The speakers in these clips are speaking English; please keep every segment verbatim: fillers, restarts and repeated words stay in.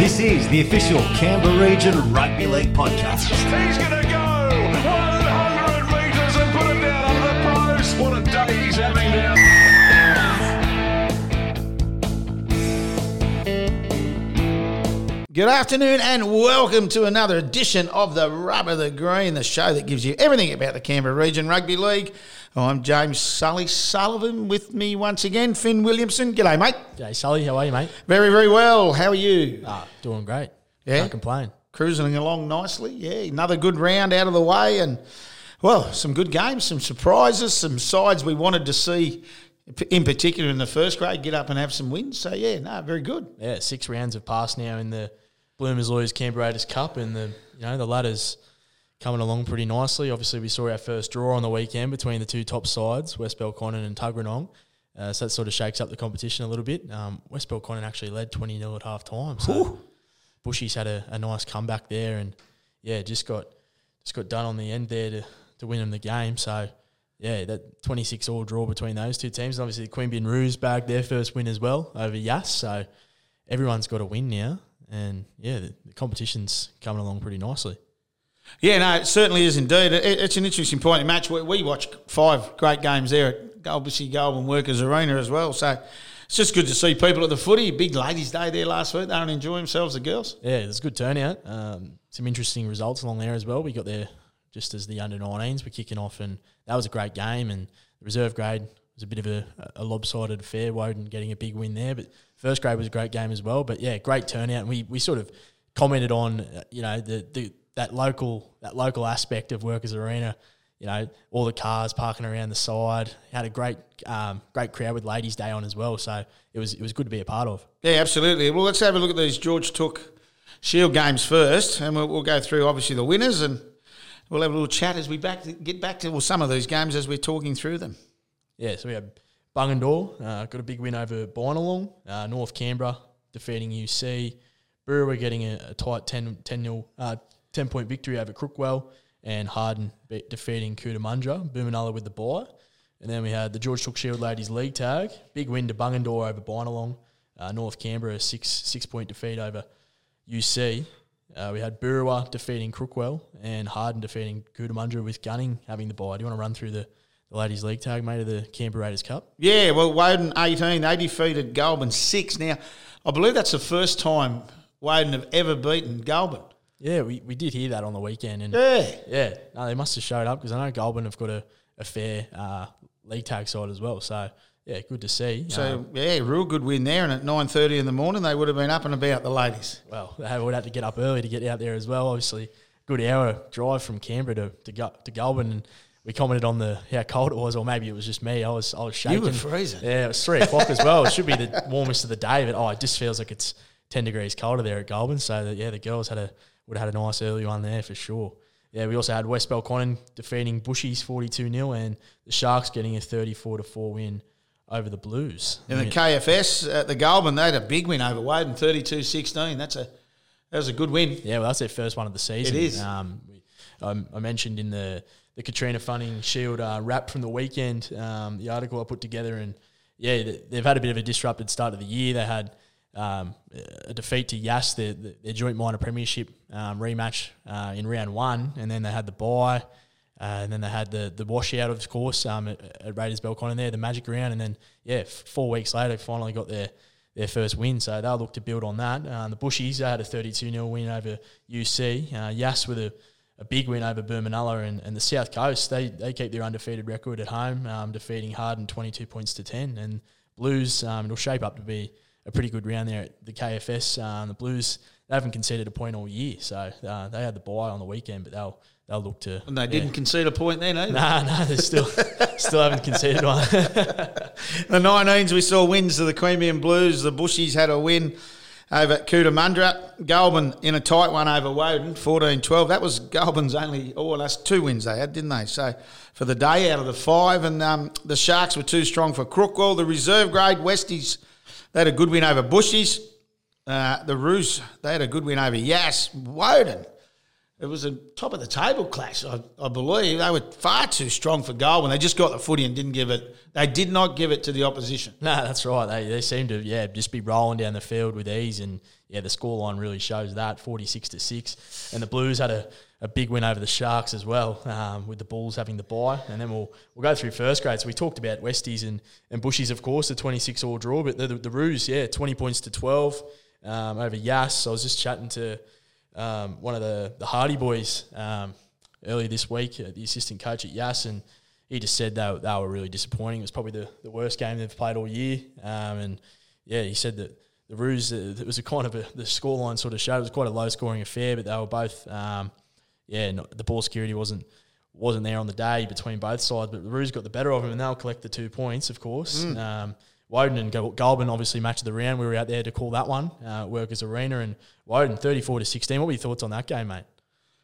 This is the official Canberra Region Rugby League podcast. He's going to go one hundred metres and put it down on the post. What a day he's having now. Good afternoon and welcome to another edition of the Rub of the Green, the show that gives you everything about the Canberra Region Rugby League. Oh, I'm James Sully Sullivan, with me once again, Finn Williamson. G'day, mate. G'day, Sully. How are you, mate? Very, very well. How are you? Ah, doing great. Yeah? Can't complain. Cruising along nicely. Yeah, another good round out of the way and, well, some good games, some surprises, some sides we wanted to see, in particular in the first grade, get up and have some wins. So, yeah, no, very good. Yeah, six rounds have passed now in the Bloomer's Lawyers' Canberra Raiders Cup, and the you know the ladder's coming along pretty nicely. Obviously, we saw our first draw on the weekend between the two top sides, West Belconnen and Tuggeranong. Uh, so that sort of shakes up the competition a little bit. Um, West Belconnen actually led twenty nil at half time. So Ooh. Bushy's had a, a nice comeback there, and yeah, just got just got done on the end there to, to win them the game. So yeah, that twenty-six all draw between those two teams. And obviously, the Queanbeyan Roos bagged their first win as well over Yass. So everyone's got a win now, and yeah, the, the competition's coming along pretty nicely. Yeah, no, it certainly is indeed. It, it's an interesting point in match. We, we watched five great games there at, obviously, Goulburn Workers Arena as well. So it's just good to see people at the footy. Big ladies' day there last week. They don't enjoy themselves, the girls. Yeah, there's a good turnout. Um, some interesting results along there as well. We got there just as the under nineteens were kicking off, and that was a great game. And the reserve grade was a bit of a, a lopsided affair. Woden getting a big win there. But first grade was a great game as well. But, yeah, great turnout. And we, we sort of commented on, you know, the the – that local that local aspect of Workers Arena, you know, all the cars parking around the side. Had a great um, great crowd with Ladies' Day on as well, so it was it was good to be a part of. Yeah, absolutely. Well, let's have a look at these George Took Shield games first, and we'll, we'll go through, obviously, the winners, and we'll have a little chat as we back to, get back to well, some of these games as we're talking through them. Yeah, so we have Bungendore, uh, got a big win over Bynalong, uh, North Canberra defeating U C, Brewer getting a, a tight ten nil uh ten-point victory over Crookwell, and Harden be- defeating Cootamundra, Boomanala with the bye. And then we had the George Took Shield Ladies League tag. Big win to Bungendore over Bynalong. Uh, North Canberra, a six, six-point defeat over U C. Uh, we had Burua defeating Crookwell and Harden defeating Cootamundra with Gunning having the bye. Do you want to run through the, the Ladies League tag, mate, of the Canberra Raiders Cup? Yeah, well, Woden eighteen. They defeated Goulburn six. Now, I believe that's the first time Woden have ever beaten Goulburn. Yeah, we, we did hear that on the weekend. And yeah. Yeah, no, they must have showed up because I know Goulburn have got a, a fair uh, league tag side as well. So, yeah, good to see. So, um, yeah, real good win there. And at nine thirty in the morning, they would have been up and about, the ladies. Well, they would have had to get up early to get out there as well. Obviously, good hour drive from Canberra to to, Go- to Goulburn. And we commented on the how cold it was, or maybe it was just me. I was I was shaking. You were freezing. Yeah, it was three o'clock as well. It should be the warmest of the day, but oh, it just feels like it's ten degrees colder there at Goulburn. So, that, yeah, the girls had a... would have had a nice early one there for sure. Yeah, we also had West Belconnen defeating Bushy's forty-two nil and the Sharks getting a thirty-four to four win over the Blues. And the K F S at the Goulburn, they had a big win over Woden, thirty-two sixteen. That's a that was a good win. Yeah, well, that's their first one of the season. It is. Um, we, I, I mentioned in the, the Katrina Funning Shield uh, wrap from the weekend, um, the article I put together, and yeah, they've had a bit of a disrupted start of the year. They had Um, a defeat to Yass, their, their joint minor premiership um, rematch uh, in round one, and then they had the bye, uh, and then they had the the washout, of course, um, at, at Raiders Belconnen there, the magic round, and then yeah, f- four weeks later, finally got their, their first win, so they'll look to build on that. Um, the Bushies, they had a thirty-two nil win over U C, uh, Yass with a, a big win over Bermanella, and, and the South Coast, they they keep their undefeated record at home, um, defeating Harden twenty-two points to ten, and Blues, um, it'll shape up to be a pretty good round there at the K F S. Um, the Blues, they haven't conceded a point all year, so uh, they had the bye on the weekend, but they'll they'll look to... And they yeah. didn't concede a point then either. Nah, no, nah, they still still haven't conceded one. The nineteens, we saw wins to the Queanbeyan Blues. The Bushies had a win over at Cootamundra. Goulburn in a tight one over Woden, fourteen twelve. That was Goulburn's only... Oh, well, that's two wins they had, didn't they? So for the day, out of the five, and um, the Sharks were too strong for Crookwell. The reserve grade, Westies... they had a good win over Bushies. Uh, the Roos, they had a good win over Yass. Woden It was a top-of-the-table clash, I, I believe. They were far too strong for goal when they just got the footy and didn't give it – they did not give it to the opposition. No, that's right. They they seemed to, yeah, just be rolling down the field with ease, and, yeah, the scoreline really shows that, forty-six to six. And the Blues had a, a big win over the Sharks as well, um, with the Bulls having the bye. And then we'll we'll go through first grade. So we talked about Westies and, and Bushies, of course, the twenty-six all draw. But the, the, the Roos, yeah, twenty points to twelve um, over Yass. I was just chatting to – Um, one of the, the Hardy boys um, earlier this week, uh, the assistant coach at Yass, and he just said they were, they were really disappointing. It was probably the, the worst game they've played all year. Um, and, yeah, he said that the Roos, uh, it was a kind of a, the scoreline sort of showed. It was quite a low-scoring affair, but they were both, um, yeah, not, the ball security wasn't wasn't there on the day between both sides. But the Roos got the better of them, and they'll collect the two points, of course. Mm. Um Woden and Goulburn obviously match of the round. We were out there to call that one, uh, Workers Arena, and Woden thirty-four to sixteen. What were your thoughts on that game, mate?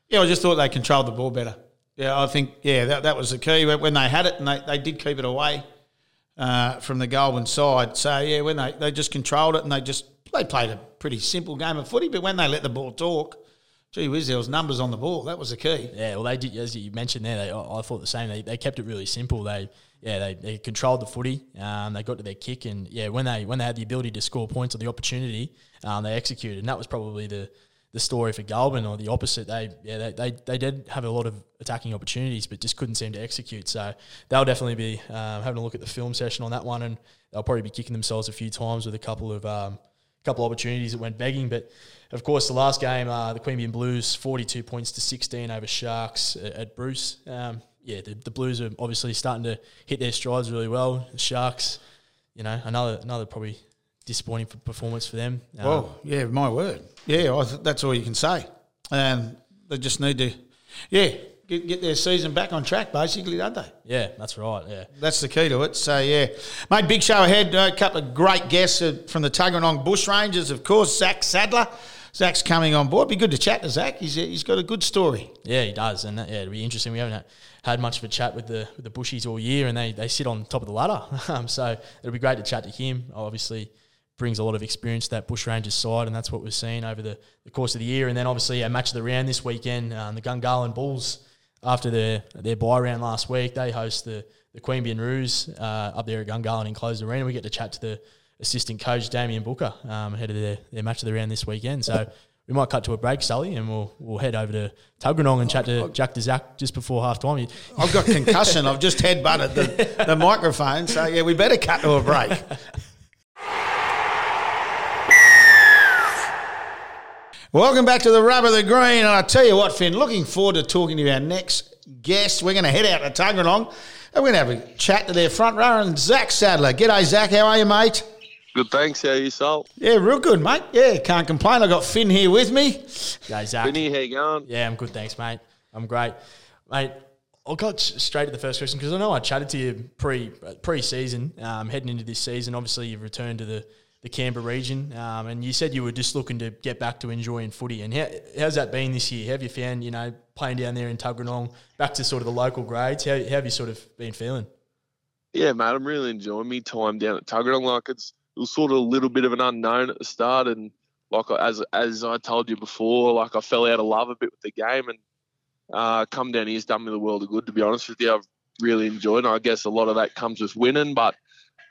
Yeah, I just thought they controlled the ball better. Yeah, I think yeah that that was the key when they had it, and they, they did keep it away uh, from the Goulburn side. So yeah, when they, they just controlled it, and they just they played a pretty simple game of footy, but when they let the ball talk. Gee whiz, there was numbers on the ball. That was the key. Yeah, well, they did, as you mentioned there, they, I, I thought the same. They they kept it really simple. They yeah, they, they controlled the footy. Um, they got to their kick, and yeah, when they when they had the ability to score points or the opportunity, um, they executed, and that was probably the, the story for Goulburn. Or the opposite, they yeah they, they they did have a lot of attacking opportunities, but just couldn't seem to execute. So they'll definitely be um, having a look at the film session on that one, and they'll probably be kicking themselves a few times with a couple of. Um, couple of opportunities that went begging. But, of course, the last game, uh, the Queanbeyan Blues, forty-two points to sixteen over Sharks at, at Bruce. Um, yeah, the, the Blues are obviously starting to hit their strides really well. The Sharks, you know, another another probably disappointing performance for them. Um, well, yeah, my word. Yeah, I th- that's all you can say. Um, they just need to, yeah, get, get their season back on track, basically, don't they? Yeah, that's right, yeah. That's the key to it. So, yeah. Mate, big show ahead. A couple of great guests from the Tuggeranong Bush Rangers, of course, Zach Sadler. Zach's coming on board. Be good to chat to Zach. He's he's got a good story. Yeah, he does, and that, yeah, it'll be interesting. We haven't had much of a chat with the with the Bushies all year, and they, they sit on top of the ladder. Um, so it'll be great to chat to him. Obviously, brings a lot of experience to that Bush Rangers side, and that's what we've seen over the, the course of the year. And then obviously a match of the round this weekend, um, the Gungahlin Bulls. After their, their bye round last week, they host the, the Queanbeyan Roos uh, up there at Gungahlin Enclosed arena. We get to chat to the assistant coach, Damian Booker, um, ahead of their, their match of the round this weekend. So we might cut to a break, Sully, and we'll we'll head over to Tuggeranong and chat to Jack to Zach just before half-time. I've got concussion. I've just headbutted the, the microphone. So, yeah, we better cut to a break. Welcome back to the Rub of the Green, and I tell you what, Finn, looking forward to talking to our next guest. We're going to head out to Tuggeranong, and we're going to have a chat to their front rower, and Zach Sadler. G'day, Zach. How are you, mate? Good, thanks. How are you, Sol? Yeah, real good, mate. Yeah, can't complain. I got Finn here with me. G'day, Zach. Finny, how you going? Yeah, I'm good, thanks, mate. I'm great. Mate, I got straight to the first question because I know I chatted to you pre, pre-season, um, heading into this season. Obviously, you've returned to the... the Canberra region, um, and you said you were just looking to get back to enjoying footy. And how, how's that been this year? How have you found, you know, playing down there in Tuggeranong, back to sort of the local grades? How, how have you sort of been feeling? Yeah, mate, I'm really enjoying me time down at Tuggeranong. Like it's it was sort of a little bit of an unknown at the start, and like as as I told you before, like I fell out of love a bit with the game, and uh, come down here's done me the world of good. To be honest with you, I've really enjoyed it. I guess a lot of that comes with winning, but.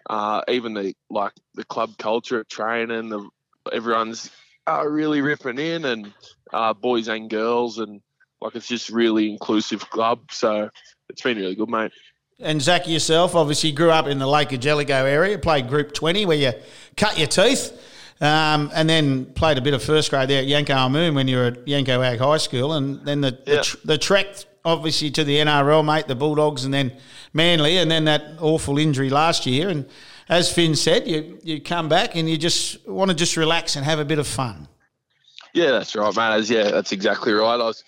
Uh, even the like the club culture, training, the everyone's uh, really ripping in, and uh, boys and girls, and like it's just really inclusive club. So it's been really good, mate. And Zach, yourself obviously grew up in the Lake Ajelico area, played Group twenty where you cut your teeth, um, and then played a bit of first grade there at Yanko Amoon when you were at Yanko Ag High School, and then the yeah. the, tr- the trek. Obviously to the N R L, mate, the Bulldogs, and then Manly, and then that awful injury last year. And as Finn said, you, you come back and you just want to just relax and have a bit of fun. Yeah, that's right, mate. Yeah, that's exactly right. I was,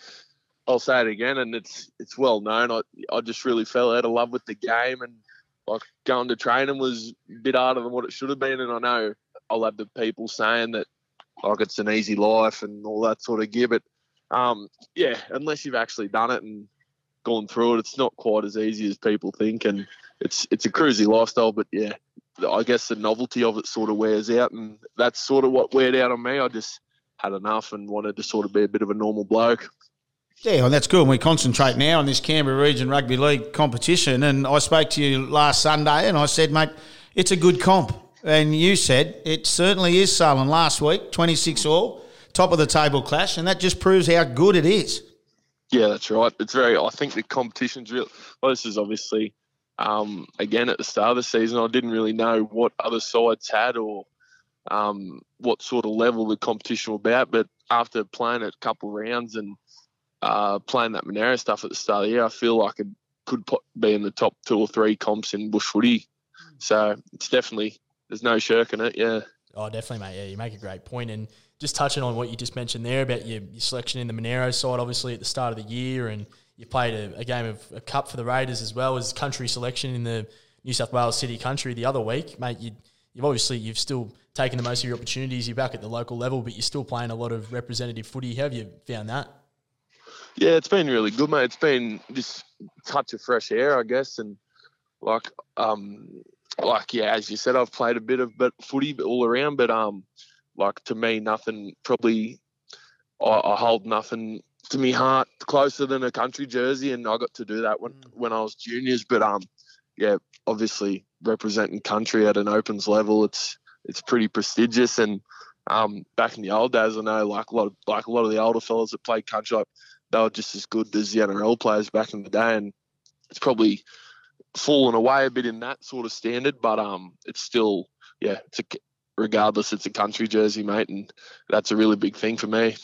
I'll say it again, and it's it's well known. I, I just really fell out of love with the game, and like going to training was a bit harder than what it should have been. And I know I'll have the people saying that like it's an easy life and all that sort of gear, but Um, yeah, unless you've actually done it and gone through it, it's not quite as easy as people think, and it's it's a cruisy lifestyle. But yeah, I guess the novelty of it sort of wears out, and that's sort of what weared out on me. I just had enough and wanted to sort of be a bit of a normal bloke. Yeah, well, that's good. And we concentrate now on this Canberra Region Rugby League competition. And I spoke to you last Sunday and I said, mate, it's a good comp. And you said it certainly is, Sullen, last week, twenty-six all, top of the table clash, and that just proves how good it is. Yeah, that's right. It's very – I think the competition's real. Well, this is obviously, um, again, at the start of the season, I didn't really know what other sides had or um, what sort of level the competition was about. But after playing a couple rounds and Uh, playing that Monero stuff at the start of the year, I feel like it could be in the top two or three comps in bush footy. So it's definitely, there's no shirking it, yeah. Oh, definitely, mate. Yeah, you make a great point. And just touching on what you just mentioned there about your, your selection in the Monero side, obviously at the start of the year, and you played a, a game of a cup for the Raiders as well as country selection in the New South Wales City Country the other week. Mate, you, you've obviously, you've still taken the most of your opportunities. You're back at the local level, but you're still playing a lot of representative footy. How have you found that? Yeah, it's been really good, mate. It's been just a touch of fresh air, I guess, and like, um, like yeah, as you said, I've played a bit of but footy all around, but um, like to me, nothing probably. I, I hold nothing to me heart closer than a country jersey, and I got to do that when when I was juniors. But um, yeah, obviously representing country at an opens level, it's it's pretty prestigious. And um, back in the old days, I know like a lot of, like a lot of the older fellas that played country. Like, they were just as good as the N R L players back in the day, and it's probably fallen away a bit in that sort of standard. But um, it's still, yeah, it's a, regardless, it's a country jersey, mate, and that's a really big thing for me.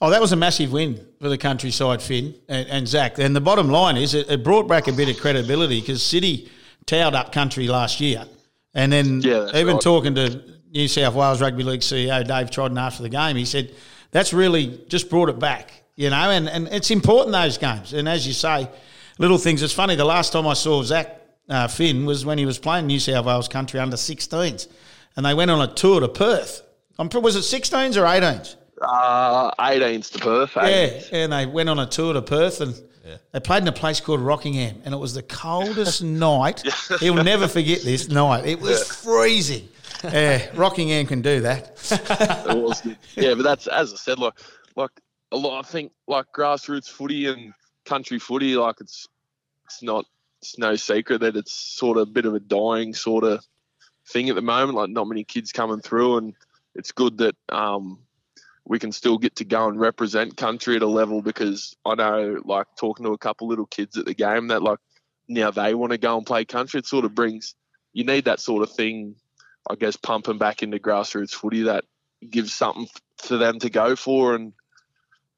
Oh, that was a massive win for the countryside, Finn and, and Zach. And the bottom line is it, it brought back a bit of credibility because City towed up country last year. And then yeah, even right. talking to New South Wales Rugby League C E O Dave Trodden after the game, he said that's really just brought it back. You know, and, and it's important, those games. And as you say, little things. It's funny, the last time I saw Zach uh, Finn was when he was playing New South Wales Country under sixteens. And they went on a tour to Perth. I'm, was it sixteens or eighteens? Uh, eighteens to Perth. eighteens. Yeah, and they went on a tour to Perth and yeah. they played in a place called Rockingham. And it was the coldest night. He'll never forget this night. It was yeah. freezing. Yeah, Rockingham can do that. It was, yeah, but that's, as I said, like, like – A lot, I think, like grassroots footy and country footy, like it's it's not it's no secret that it's sort of a bit of a dying sort of thing at the moment. Like not many kids coming through, and it's good that um, we can still get to go and represent country at a level because I know, like talking to a couple little kids at the game, that like now they want to go and play country. It sort of brings you need that sort of thing, I guess, pumping back into grassroots footy that gives something for them to go for and.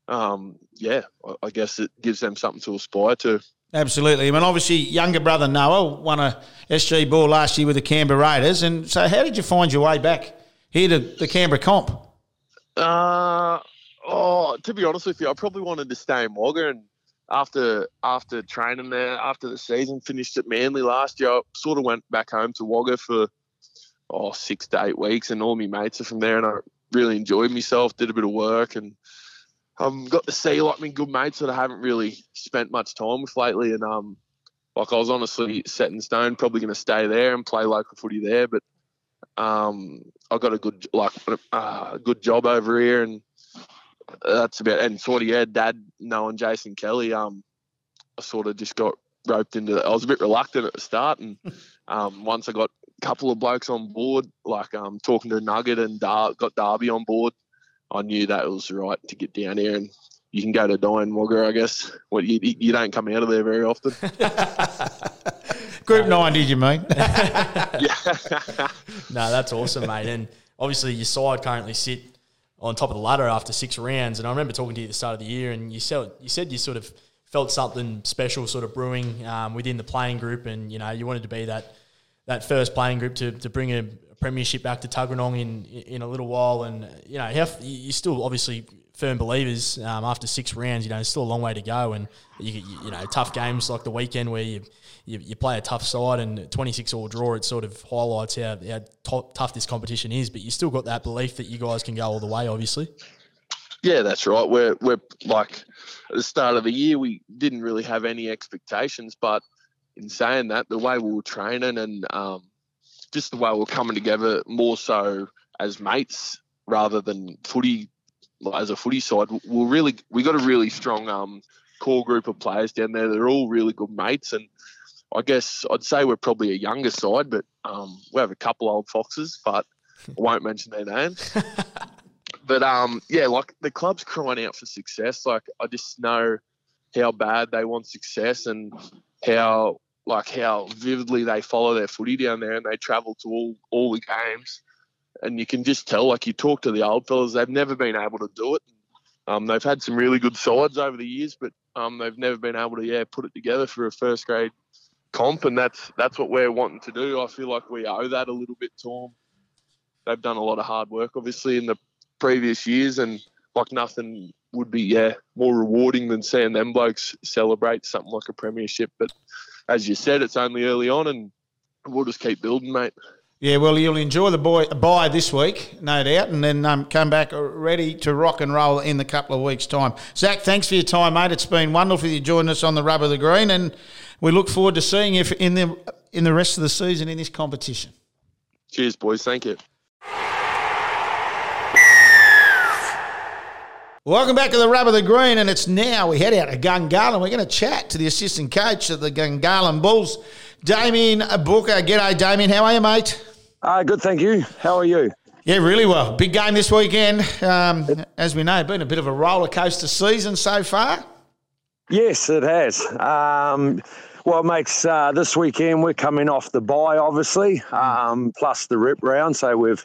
Um, yeah, I guess it gives them something to aspire to. Absolutely. I mean, obviously, younger brother Noah won a S G ball last year with the Canberra Raiders. And so how did you find your way back here to the Canberra comp? Uh, oh, to be honest with you, I probably wanted to stay in Wagga. And after after training there, after the season finished at Manly last year, I sort of went back home to Wagga for oh, six to eight weeks. And all my mates are from there. And I really enjoyed myself, did a bit of work and... Um, got to see like my good mates that I haven't really spent much time with lately, and um, like I was honestly set in stone, probably going to stay there and play local footy there. But um, I got a good like uh, good job over here, and that's about. And sort of yeah, Dad, Noah, and Jason Kelly. Um, I sort of just got roped into. That. I was a bit reluctant at the start, and um, once I got a couple of blokes on board, like um, talking to Nugget and Dar- got Darby on board. I knew that it was right to get down here, and you can go to Dine Wagga, I guess. Well, you, you don't come out of there very often. Group nine, did you mean? No, that's awesome, mate. And obviously your side currently sit on top of the ladder after six rounds. And I remember talking to you at the start of the year, and you said you, said you sort of felt something special sort of brewing um, within the playing group, and you know you wanted to be that that first playing group to to bring a premiership back to Tuggeranong in in a little while, and you know how, you're still obviously firm believers um, after six rounds. You know, it's still a long way to go, and you you know tough games like the weekend where you you, you play a tough side and twenty-six all draw. It sort of highlights how how t- tough this competition is, but you still got that belief that you guys can go all the way. Obviously, yeah, that's right. We're we're like at the start of the year we didn't really have any expectations, but in saying that, the way we were training and um, just the way we were coming together more so as mates rather than footy like, as a footy side, we're really we got a really strong um, core group of players down there. They're all really good mates, and I guess I'd say we're probably a younger side, but um, we have a couple old foxes, but I won't mention their names. But um, yeah, like the club's crying out for success. Like I just know how bad they want success and how like how vividly they follow their footy down there, and they travel to all all the games. And you can just tell, like you talk to the old fellas, they've never been able to do it. Um, they've had some really good sides over the years, but um, they've never been able to yeah put it together for a first grade comp, and that's that's what we're wanting to do. I feel like we owe that a little bit to them. They've done a lot of hard work, obviously, in the previous years, and like nothing would be yeah more rewarding than seeing them blokes celebrate something like a premiership. But as you said, it's only early on, and we'll just keep building, mate. Yeah, well, you'll enjoy the boy, bye this week, no doubt, and then um, come back ready to rock and roll in a couple of weeks' time. Zach, thanks for your time, mate. It's been wonderful you joining us on the Rub of the Green, and we look forward to seeing you in the in the rest of the season in this competition. Cheers, boys. Thank you. Welcome back to the Rub of the Green, and it's now we head out to Gungahlin. We're going to chat to the assistant coach of the Gungahlin Bulls, Damian Booker. G'day, Damian. How are you, mate? Uh, good, thank you. How are you? Yeah, really well. Big game this weekend. Um, as we know, been a bit of a roller coaster season so far. Yes, it has. Um, well, it makes uh, this weekend we're coming off the bye, obviously, um, plus the rip round. So we've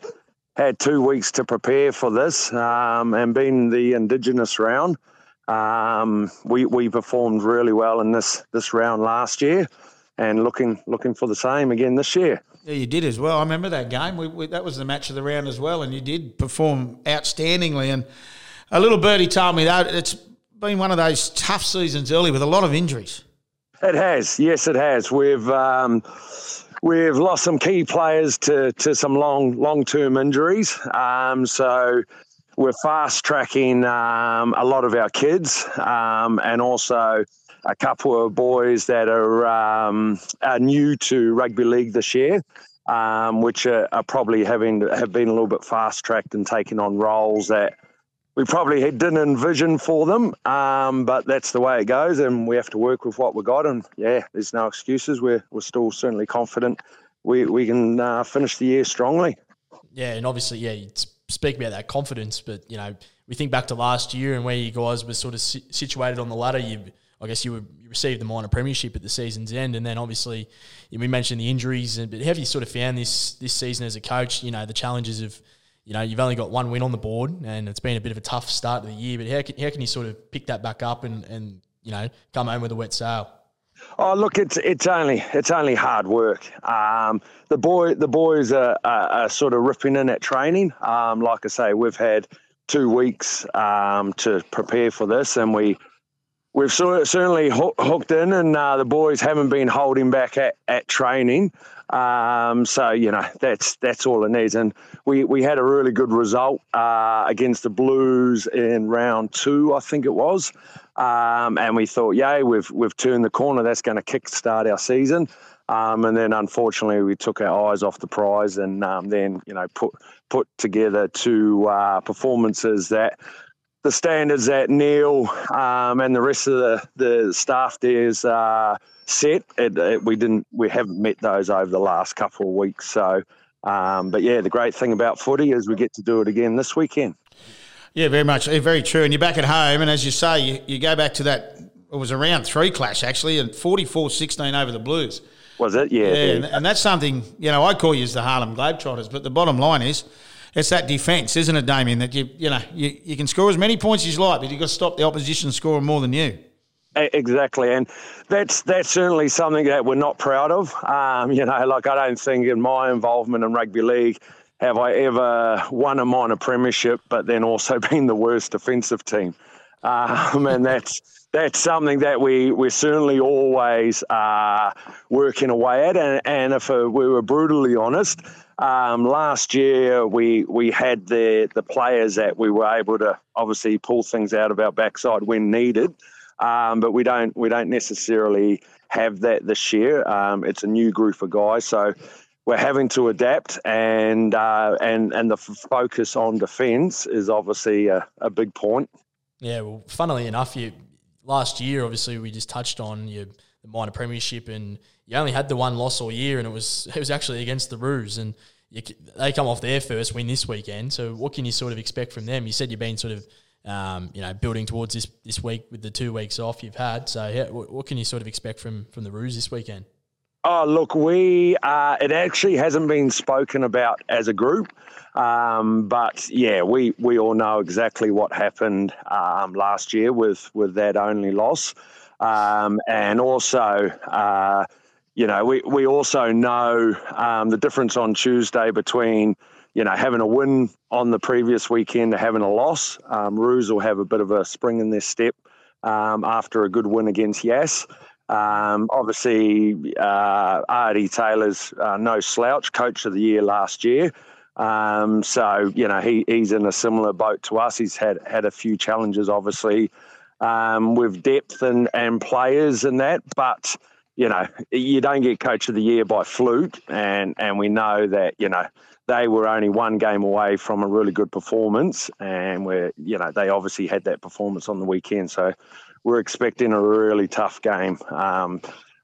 had two weeks to prepare for this, um, and being the Indigenous round, um, we we performed really well in this this round last year, and looking looking for the same again this year. Yeah, you did as well. I remember that game. We, we, that was the match of the round as well, and you did perform outstandingly. And a little birdie told me that it's been one of those tough seasons early with a lot of injuries. It has. Yes, it has. We've um, we've lost some key players to, to some long, long-term injuries. Um, so we're fast-tracking um, a lot of our kids um, and also a couple of boys that are, um, are new to rugby league this year, um, which are, are probably having have been a little bit fast-tracked and taking on roles that we probably didn't envision for them. Um, but that's the way it goes, and we have to work with what we got. And yeah, there's no excuses. We're we're still certainly confident we we can uh, finish the year strongly. Yeah, and obviously, yeah, you speak about that confidence, but you know, we think back to last year and where you guys were sort of si- situated on the ladder. You. I guess you, were, you received the minor premiership at the season's end, and then obviously we mentioned the injuries. And but have you sort of found this this season as a coach? You know, the challenges of, you know, you've only got one win on the board, and it's been a bit of a tough start to the year. But how can how can you sort of pick that back up and, and you know come home with a wet sail? Oh, look, it's it's only it's only hard work. Um, the boy the boys are, are, are sort of ripping in at training. Um, like I say, we've had two weeks um, to prepare for this, and we. We've certainly hooked in, and uh, the boys haven't been holding back at, at training. Um, so, you know, that's that's all it needs. And we, we had a really good result uh, against the Blues in round two, I think it was. Um, and we thought, yay, we've we've turned the corner. That's going to kickstart our season. Um, and then, unfortunately, we took our eyes off the prize, and um, then, you know, put, put together two uh, performances that – the standards that Neil um, and the rest of the, the staff there's uh, set, it, it, we didn't, we haven't met those over the last couple of weeks. So, um, but yeah, the great thing about footy is we get to do it again this weekend. Yeah, very much, very true. And you're back at home, and as you say, you, you go back to that. It was a round three clash actually, and forty-four sixteen over the Blues. Was it? Yeah. yeah and, and that's something, you know, I call you as the Harlem Globetrotters, but the bottom line is. It's that defence, isn't it, Damien, that you you know you, you can score as many points as you like, but you've got to stop the opposition scoring more than you. Exactly, and that's that's certainly something that we're not proud of. Um, you know, like I don't think in my involvement in rugby league have I ever won a minor premiership, but then also been the worst defensive team. Um, and that's that's something that we, we're certainly always uh, working away at. And, and if we were brutally honest, Um, last year, we we had the the players that we were able to obviously pull things out of our backside when needed, um, but we don't we don't necessarily have that this year. Um, it's a new group of guys, so we're having to adapt, and uh, and and the focus on defence is obviously a, a big point. Yeah, well, funnily enough, you last year obviously we just touched on your the minor premiership, and you only had the one loss all year, and it was it was actually against the Roos, and you, they come off their first win this weekend. So what can you sort of expect from them? You said you've been sort of um, you know building towards this this week with the two weeks off you've had. So yeah, what, what can you sort of expect from from the Roos this weekend? Oh, look, we uh, it actually hasn't been spoken about as a group, um, but yeah, we, we all know exactly what happened um, last year with, with that only loss, um, and also uh, you know we, we also know um, the difference on Tuesday between you know having a win on the previous weekend to having a loss. Um, Roos will have a bit of a spring in their step um, after a good win against Yass. Um, obviously, uh, Artie Taylor's uh, no slouch, coach of the year last year. Um, so, you know, he, he's in a similar boat to us. He's had, had a few challenges, obviously, um, with depth and, and players and that. But, you know, you don't get coach of the year by fluke. And, and we know that, you know, they were only one game away from a really good performance. And, we're, you know, they obviously had that performance on the weekend. So, we're expecting a really tough game. Um,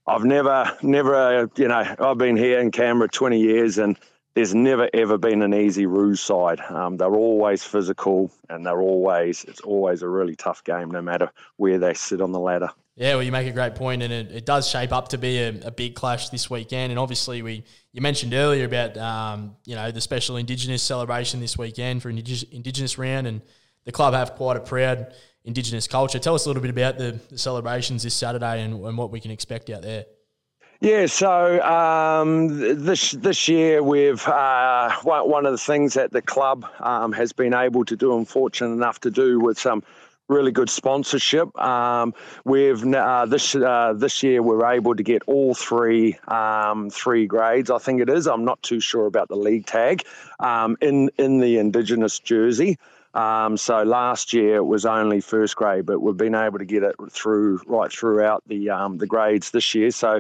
I've never, never, you know, I've been here in Canberra twenty years, and there's never ever been an easy Roos side. Um, they're always physical, and they're always, it's always a really tough game, no matter where they sit on the ladder. Yeah, well, you make a great point, and it, it does shape up to be a, a big clash this weekend. And obviously, we you mentioned earlier about um, you know, the special Indigenous celebration this weekend for Indigenous, Indigenous round, and the club have quite a proud Indigenous culture. Tell us a little bit about the, the celebrations this Saturday and, and what we can expect out there. Yeah, so um, this this year we've uh, one of the things that the club um, has been able to do and fortunate enough to do with some really good sponsorship. Um, we've uh, this uh, this year we're able to get all three um, three grades. I think it is. I'm not too sure about the league tag um, in in the Indigenous jersey. Um, so last year it was only first grade, but we've been able to get it through right throughout the um, the grades this year. So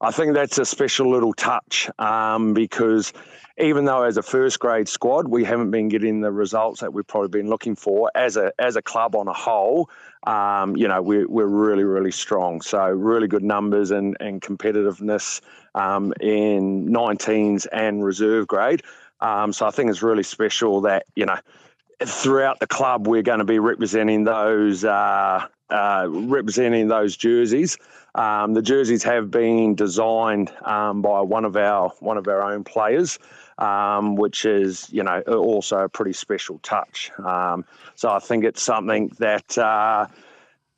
I think that's a special little touch um, because even though as a first grade squad we haven't been getting the results that we've probably been looking for, as a as a club on a whole, um, you know we're we're really really strong. So really good numbers and and competitiveness um, in nineteens and reserve grade. Um, so I think it's really special that you know. Throughout the club, we're going to be representing those uh, uh, representing those jerseys. Um, the jerseys have been designed um, by one of our one of our own players, um, which is you know also a pretty special touch. Um, so I think it's something that uh,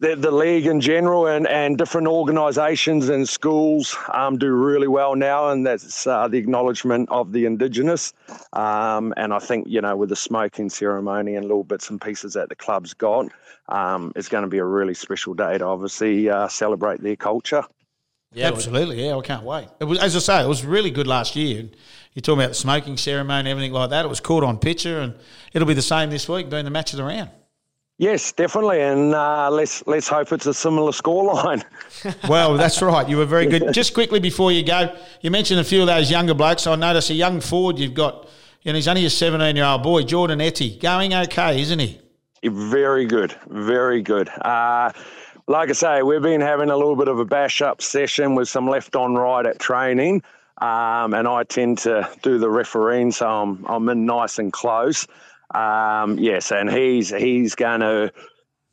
the, the league in general and, and different organisations and schools um, do really well now, and that's uh, the acknowledgement of the Indigenous. Um, and I think, you know, with the smoking ceremony and little bits and pieces that the club's got, um, it's going to be a really special day to obviously uh, celebrate their culture. Yeah, absolutely. Yeah, I can't wait. It was, as I say, it was really good last year. You're talking about the smoking ceremony and everything like that. It was caught on picture, and it'll be the same this week, being the match of the round. Yes, definitely, and uh, let's let's hope it's a similar scoreline. Well, that's right. You were very good. Just quickly before you go, you mentioned a few of those younger blokes. I noticed a young forward you've got, and he's only a seventeen-year-old boy, Jordan Etty, going okay, isn't he? Very good, very good. Uh, like I say, we've been having a little bit of a bash-up session with some left-on-right at training, um, and I tend to do the refereeing, so I'm I'm in nice and close. Um, yes, and he's he's going to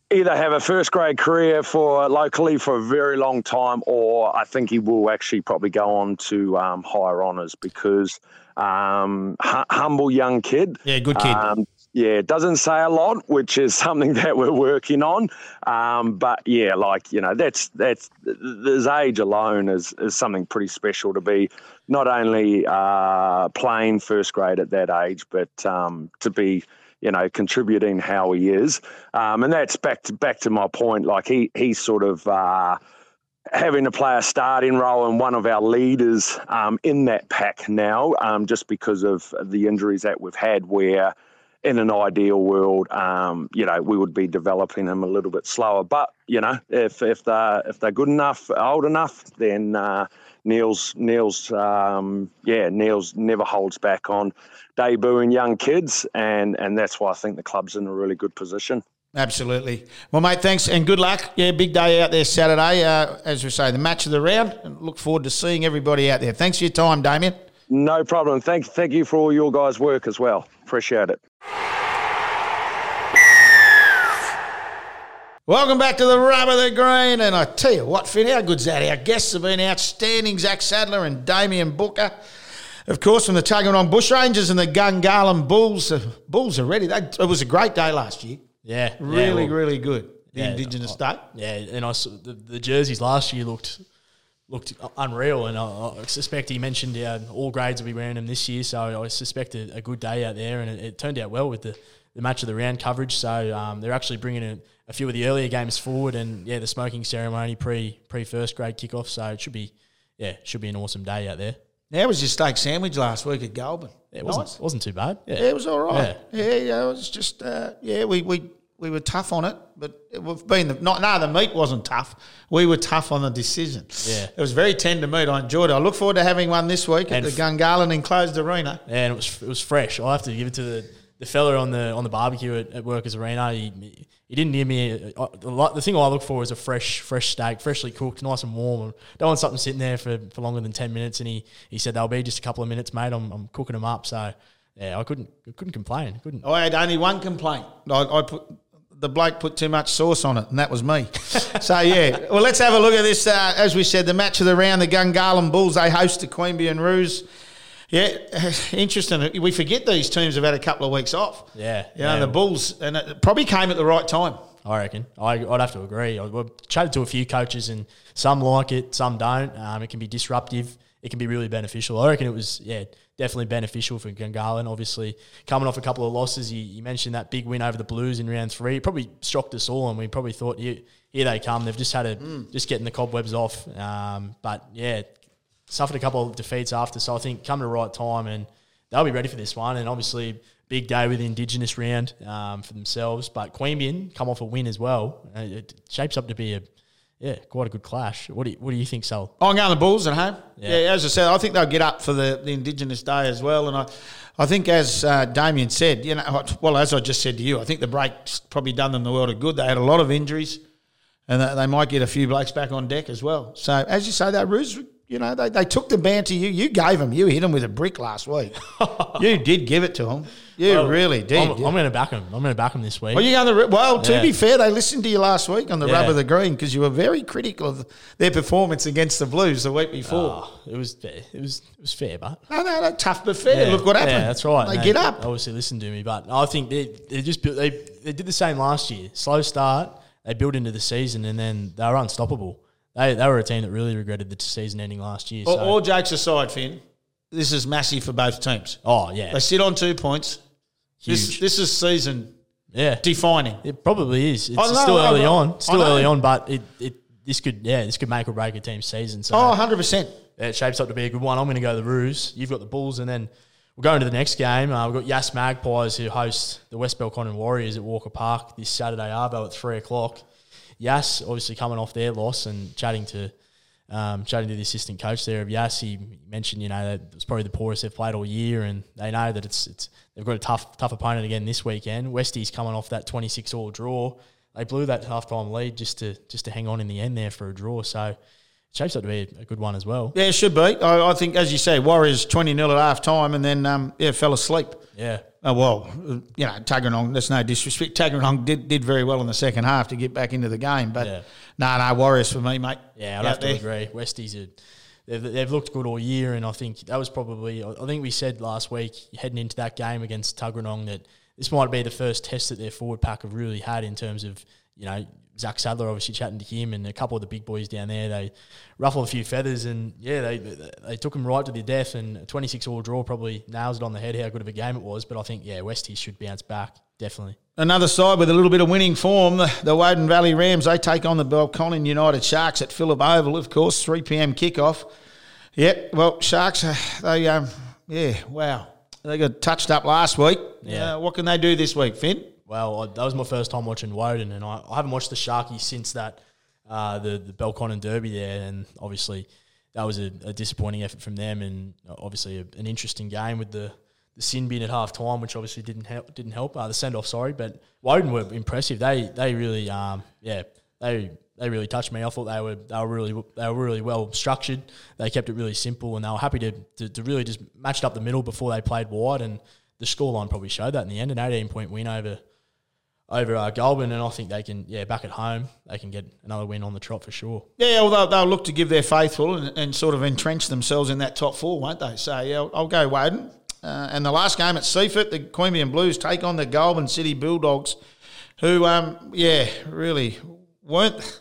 either have a first grade career for locally for a very long time, or I think he will actually probably go on to um, higher honours because um, hu- humble young kid. Yeah, good kid. Um, yeah, doesn't say a lot, which is something that we're working on. Um, but yeah, like you know, that's that's his age alone is is something pretty special to be. Not only uh, playing first grade at that age, but um, to be, you know, contributing how he is, um, and that's back to back to my point. Like he he's sort of uh, having to play a starting role and one of our leaders um, in that pack now, um, just because of the injuries that we've had. Where in an ideal world, um, you know, we would be developing them a little bit slower. But, you know, if if they're, if they're good enough, old enough, then uh, Niels, Niels, um, yeah, Niels never holds back on debuting young kids, and, and that's why I think the club's in a really good position. Absolutely. Well, mate, thanks and good luck. Yeah, big day out there Saturday. Uh, as we say, the match of the round. And look forward to seeing everybody out there. Thanks for your time, Damien. No problem. Thank, thank you for all your guys' work as well. Appreciate it. Welcome back to the Rub of the Green. And I tell you what, Finn, how good's that? Our guests have been outstanding. Zach Sadler and Damian Booker. Of course, from the Tuggeranong Bushrangers and the Gungahlin Bulls. The Bulls are ready. They, it was a great day last year. Yeah, really, yeah, well, really good. The yeah, Indigenous Day. Yeah, and I saw the, the jerseys last year looked looked unreal, and I, I suspect he mentioned uh, all grades will be wearing them this year, so I suspect a, a good day out there, and it, it turned out well with the, the match of the round coverage. So um, they're actually bringing a, a few of the earlier games forward, and yeah, the smoking ceremony pre pre first grade kickoff. So it should be yeah, should be an awesome day out there. How was your steak sandwich last week at Goulburn? It wasn't nice. wasn't too bad. Yeah. yeah, it was all right. Yeah, yeah, yeah it was just uh, yeah. We, we we were tough on it, but it, we've been the, not. No, the meat wasn't tough. We were tough on the decision. Yeah, it was very tender meat. I enjoyed it. I look forward to having one this week and at the f- Gungahlin Enclosed arena. Yeah, and it was it was fresh. I have to give it to the, the fella on the on the barbecue at, at Workers Arena. He he didn't hear me. I, the, the thing I look for is a fresh fresh steak, freshly cooked, nice and warm. Don't want something sitting there for, for longer than ten minutes. And he, he said they'll be just a couple of minutes, mate. I'm I'm cooking them up. So yeah, I couldn't couldn't complain. Couldn't. I had only one complaint. I, I put the bloke put too much sauce on it, and that was me. So yeah, well let's have a look at this. Uh, as we said, the match of the round, the Gungahlin Bulls, they host the Queanbeyan Roos. Yeah, interesting. We forget these teams have had a couple of weeks off. Yeah. You know, yeah. The Bulls, and it probably came at the right time. I reckon. I, I'd have to agree. I've chatted to a few coaches, and some like it, some don't. Um, it can be disruptive. It can be really beneficial. I reckon it was, yeah, definitely beneficial for Gungahlin. Obviously, coming off a couple of losses, you, you mentioned that big win over the Blues in round three. It probably shocked us all, and we probably thought, here, here they come. They've just had a mm. just getting the cobwebs off. Um, but, yeah, suffered a couple of defeats after, so I think come to the right time and they'll be ready for this one. And obviously, big day with the Indigenous round um, for themselves. But Queanbeyan come off a win as well. It shapes up to be a yeah quite a good clash. What do you, what do you think, Sal? I'm going the Bulls at home. Yeah. yeah, as I said, I think they'll get up for the, the Indigenous Day as well. And I, I think as uh, Damien said, you know, well as I just said to you, I think the break's probably done them the world of good. They had a lot of injuries, and they, they might get a few blokes back on deck as well. So as you say, that Roos. You know, they, they took the ban to you. You gave them. You hit them with a brick last week. You did give it to them. You well, really did. I'm, I'm going to back them. I'm going to back them this week. Well, you're going to, well yeah. to be fair, they listened to you last week on the yeah. Rub of the Green because you were very critical of their performance against the Blues the week before. Oh, it was fair. It was, it was fair, but... No, no, no, tough but fair. Yeah. Look what happened. Yeah, that's right. They no, get up. Obviously listened to me, but I think they, they just they, they did the same last year. Slow start. They built into the season and then they were unstoppable. They they were a team that really regretted the season ending last year. So. All, all jokes aside, Finn, this is massive for both teams. Oh, yeah. They sit on two points. Huge. This, this is season yeah. defining. It probably is. It's know, still early on. Still early on, but it, it this could yeah this could make or break a team's season. So oh, one hundred percent. It shapes up to be a good one. I'm going to go the Roos. You've got the Bulls, and then we'll go into the next game. Uh, we've got Yass Magpies, who host the West Belconnen Warriors at Walker Park this Saturday, Arvo, at three o'clock. Yass obviously coming off their loss, and chatting to um, chatting to the assistant coach there of Yass, he mentioned you know that it's probably the poorest they've played all year, and they know that it's it's they've got a tough tough opponent again this weekend. Westie's coming off that twenty-six all draw. They blew that halftime lead just to just to hang on in the end there for a draw. So it shapes up to be a good one as well. Yeah, it should be. I, I think as you say, Warriors twenty nil at half time, and then um, yeah fell asleep. Yeah. Oh, well, you know, Tuggeranong, that's no disrespect. Tuggeranong did, did very well in the second half to get back into the game. But, no, yeah. no, nah, nah, Warriors for me, mate. Yeah, I'd have to there. agree. Westies, are, they've, they've looked good all year, and I think that was probably – I think we said last week heading into that game against Tuggeranong that this might be the first test that their forward pack have really had in terms of, you know, Zach Sadler obviously chatting to him and a couple of the big boys down there. They ruffled a few feathers, and, yeah, they they took him right to their death, and a twenty-six all draw probably nails it on the head how good of a game it was. But I think, yeah, Westies should bounce back, definitely. Another side with a little bit of winning form, the, the Woden Valley Rams, they take on the Belconnen United Sharks at Phillip Oval, of course, three p.m. kickoff. Yep, well, Sharks, they, um, yeah, wow. They got touched up last week. Yeah. Uh, what can they do this week, Finn? Well, I, that was my first time watching Woden, and I, I haven't watched the Sharkies since that, uh, the, the Belconnen Derby there, and obviously that was a, a disappointing effort from them, and obviously a, an interesting game with the, the sin bin at half time, which obviously didn't help, didn't help uh, the send off. Sorry, but Woden were impressive. They they really um yeah they they really touched me. I thought they were they were really they were really well structured. They kept it really simple, and they were happy to to, to really just matched up the middle before they played wide, and the scoreline probably showed that in the end. An eighteen point win over over uh, Goulburn, and I think they can, yeah, back at home, they can get another win on the trot for sure. Yeah, well, they'll, they'll look to give their faithful and, and sort of entrench themselves in that top four, won't they? So, yeah, I'll, I'll go Woden. Uh, and the last game at Seaford, the Queanbeyan Blues take on the Goulburn City Bulldogs, who, um, yeah, really weren't...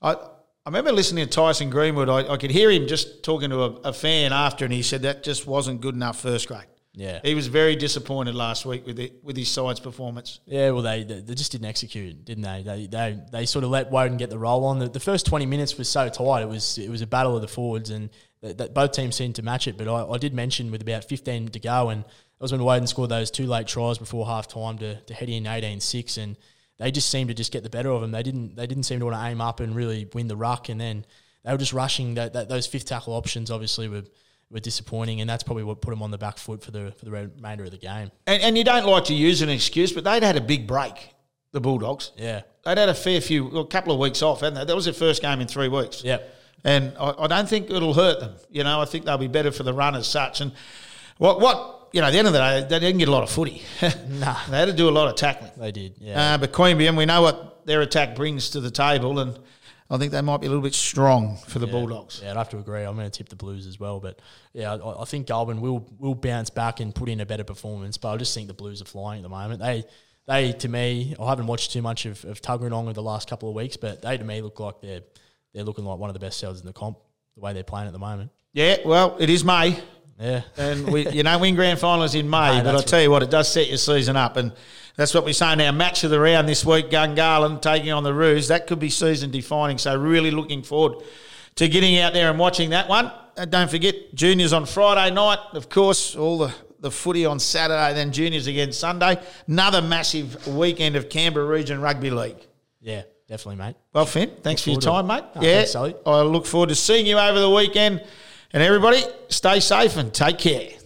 I I remember listening to Tyson Greenwood. I, I could hear him just talking to a, a fan after, and he said that just wasn't good enough first grade. Yeah, he was very disappointed last week with it, with his side's performance. Yeah, well, they they just didn't execute, didn't they? They they they sort of let Woden get the roll on. The, the first twenty minutes was so tight. It was it was a battle of the forwards, and that, that both teams seemed to match it. But I, I did mention with about fifteen to go, and that was when Woden scored those two late tries before half time to to head in eighteen six, and they just seemed to just get the better of them. They didn't they didn't seem to want to aim up and really win the ruck, and then they were just rushing. That, that those fifth tackle options obviously were. were disappointing, and that's probably what put them on the back foot for the for the remainder of the game. And, and you don't like to use an excuse, but they'd had a big break, the Bulldogs. Yeah. They'd had a fair few, well, a couple of weeks off, hadn't they? That was their first game in three weeks. Yeah. And I, I don't think it'll hurt them. You know, I think they'll be better for the run as such. And what, what you know, at the end of the day, they didn't get a lot of footy. No. They had to do a lot of tackling. They did, yeah. Uh, but Queanbeyan, we know what their attack brings to the table, and I think they might be a little bit strong for the yeah, Bulldogs. Yeah, I'd have to agree. I'm going to tip the Blues as well. But, yeah, I, I think Goulburn will will bounce back and put in a better performance. But I just think the Blues are flying at the moment. They, they to me, I haven't watched too much of, of Tuggeranong over the last couple of weeks, but they, to me, look like they're they're looking like one of the best sellers in the comp, the way they're playing at the moment. Yeah, well, it is May. Yeah. And we, you know, win grand finals in May, no, but I'll tell you what, it does set your season up. And that's what we're saying. Our match of the round this week, Gungahlin taking on the Roos, that could be season defining. So really looking forward to getting out there and watching that one. And don't forget, juniors on Friday night, of course, all the, the footy on Saturday, then juniors again Sunday. Another massive weekend of Canberra Region Rugby League. Yeah, definitely, mate. Well, Finn, thanks for your time, mate. Oh, yeah, thanks, Sully. I look forward to seeing you over the weekend. And everybody, stay safe and take care.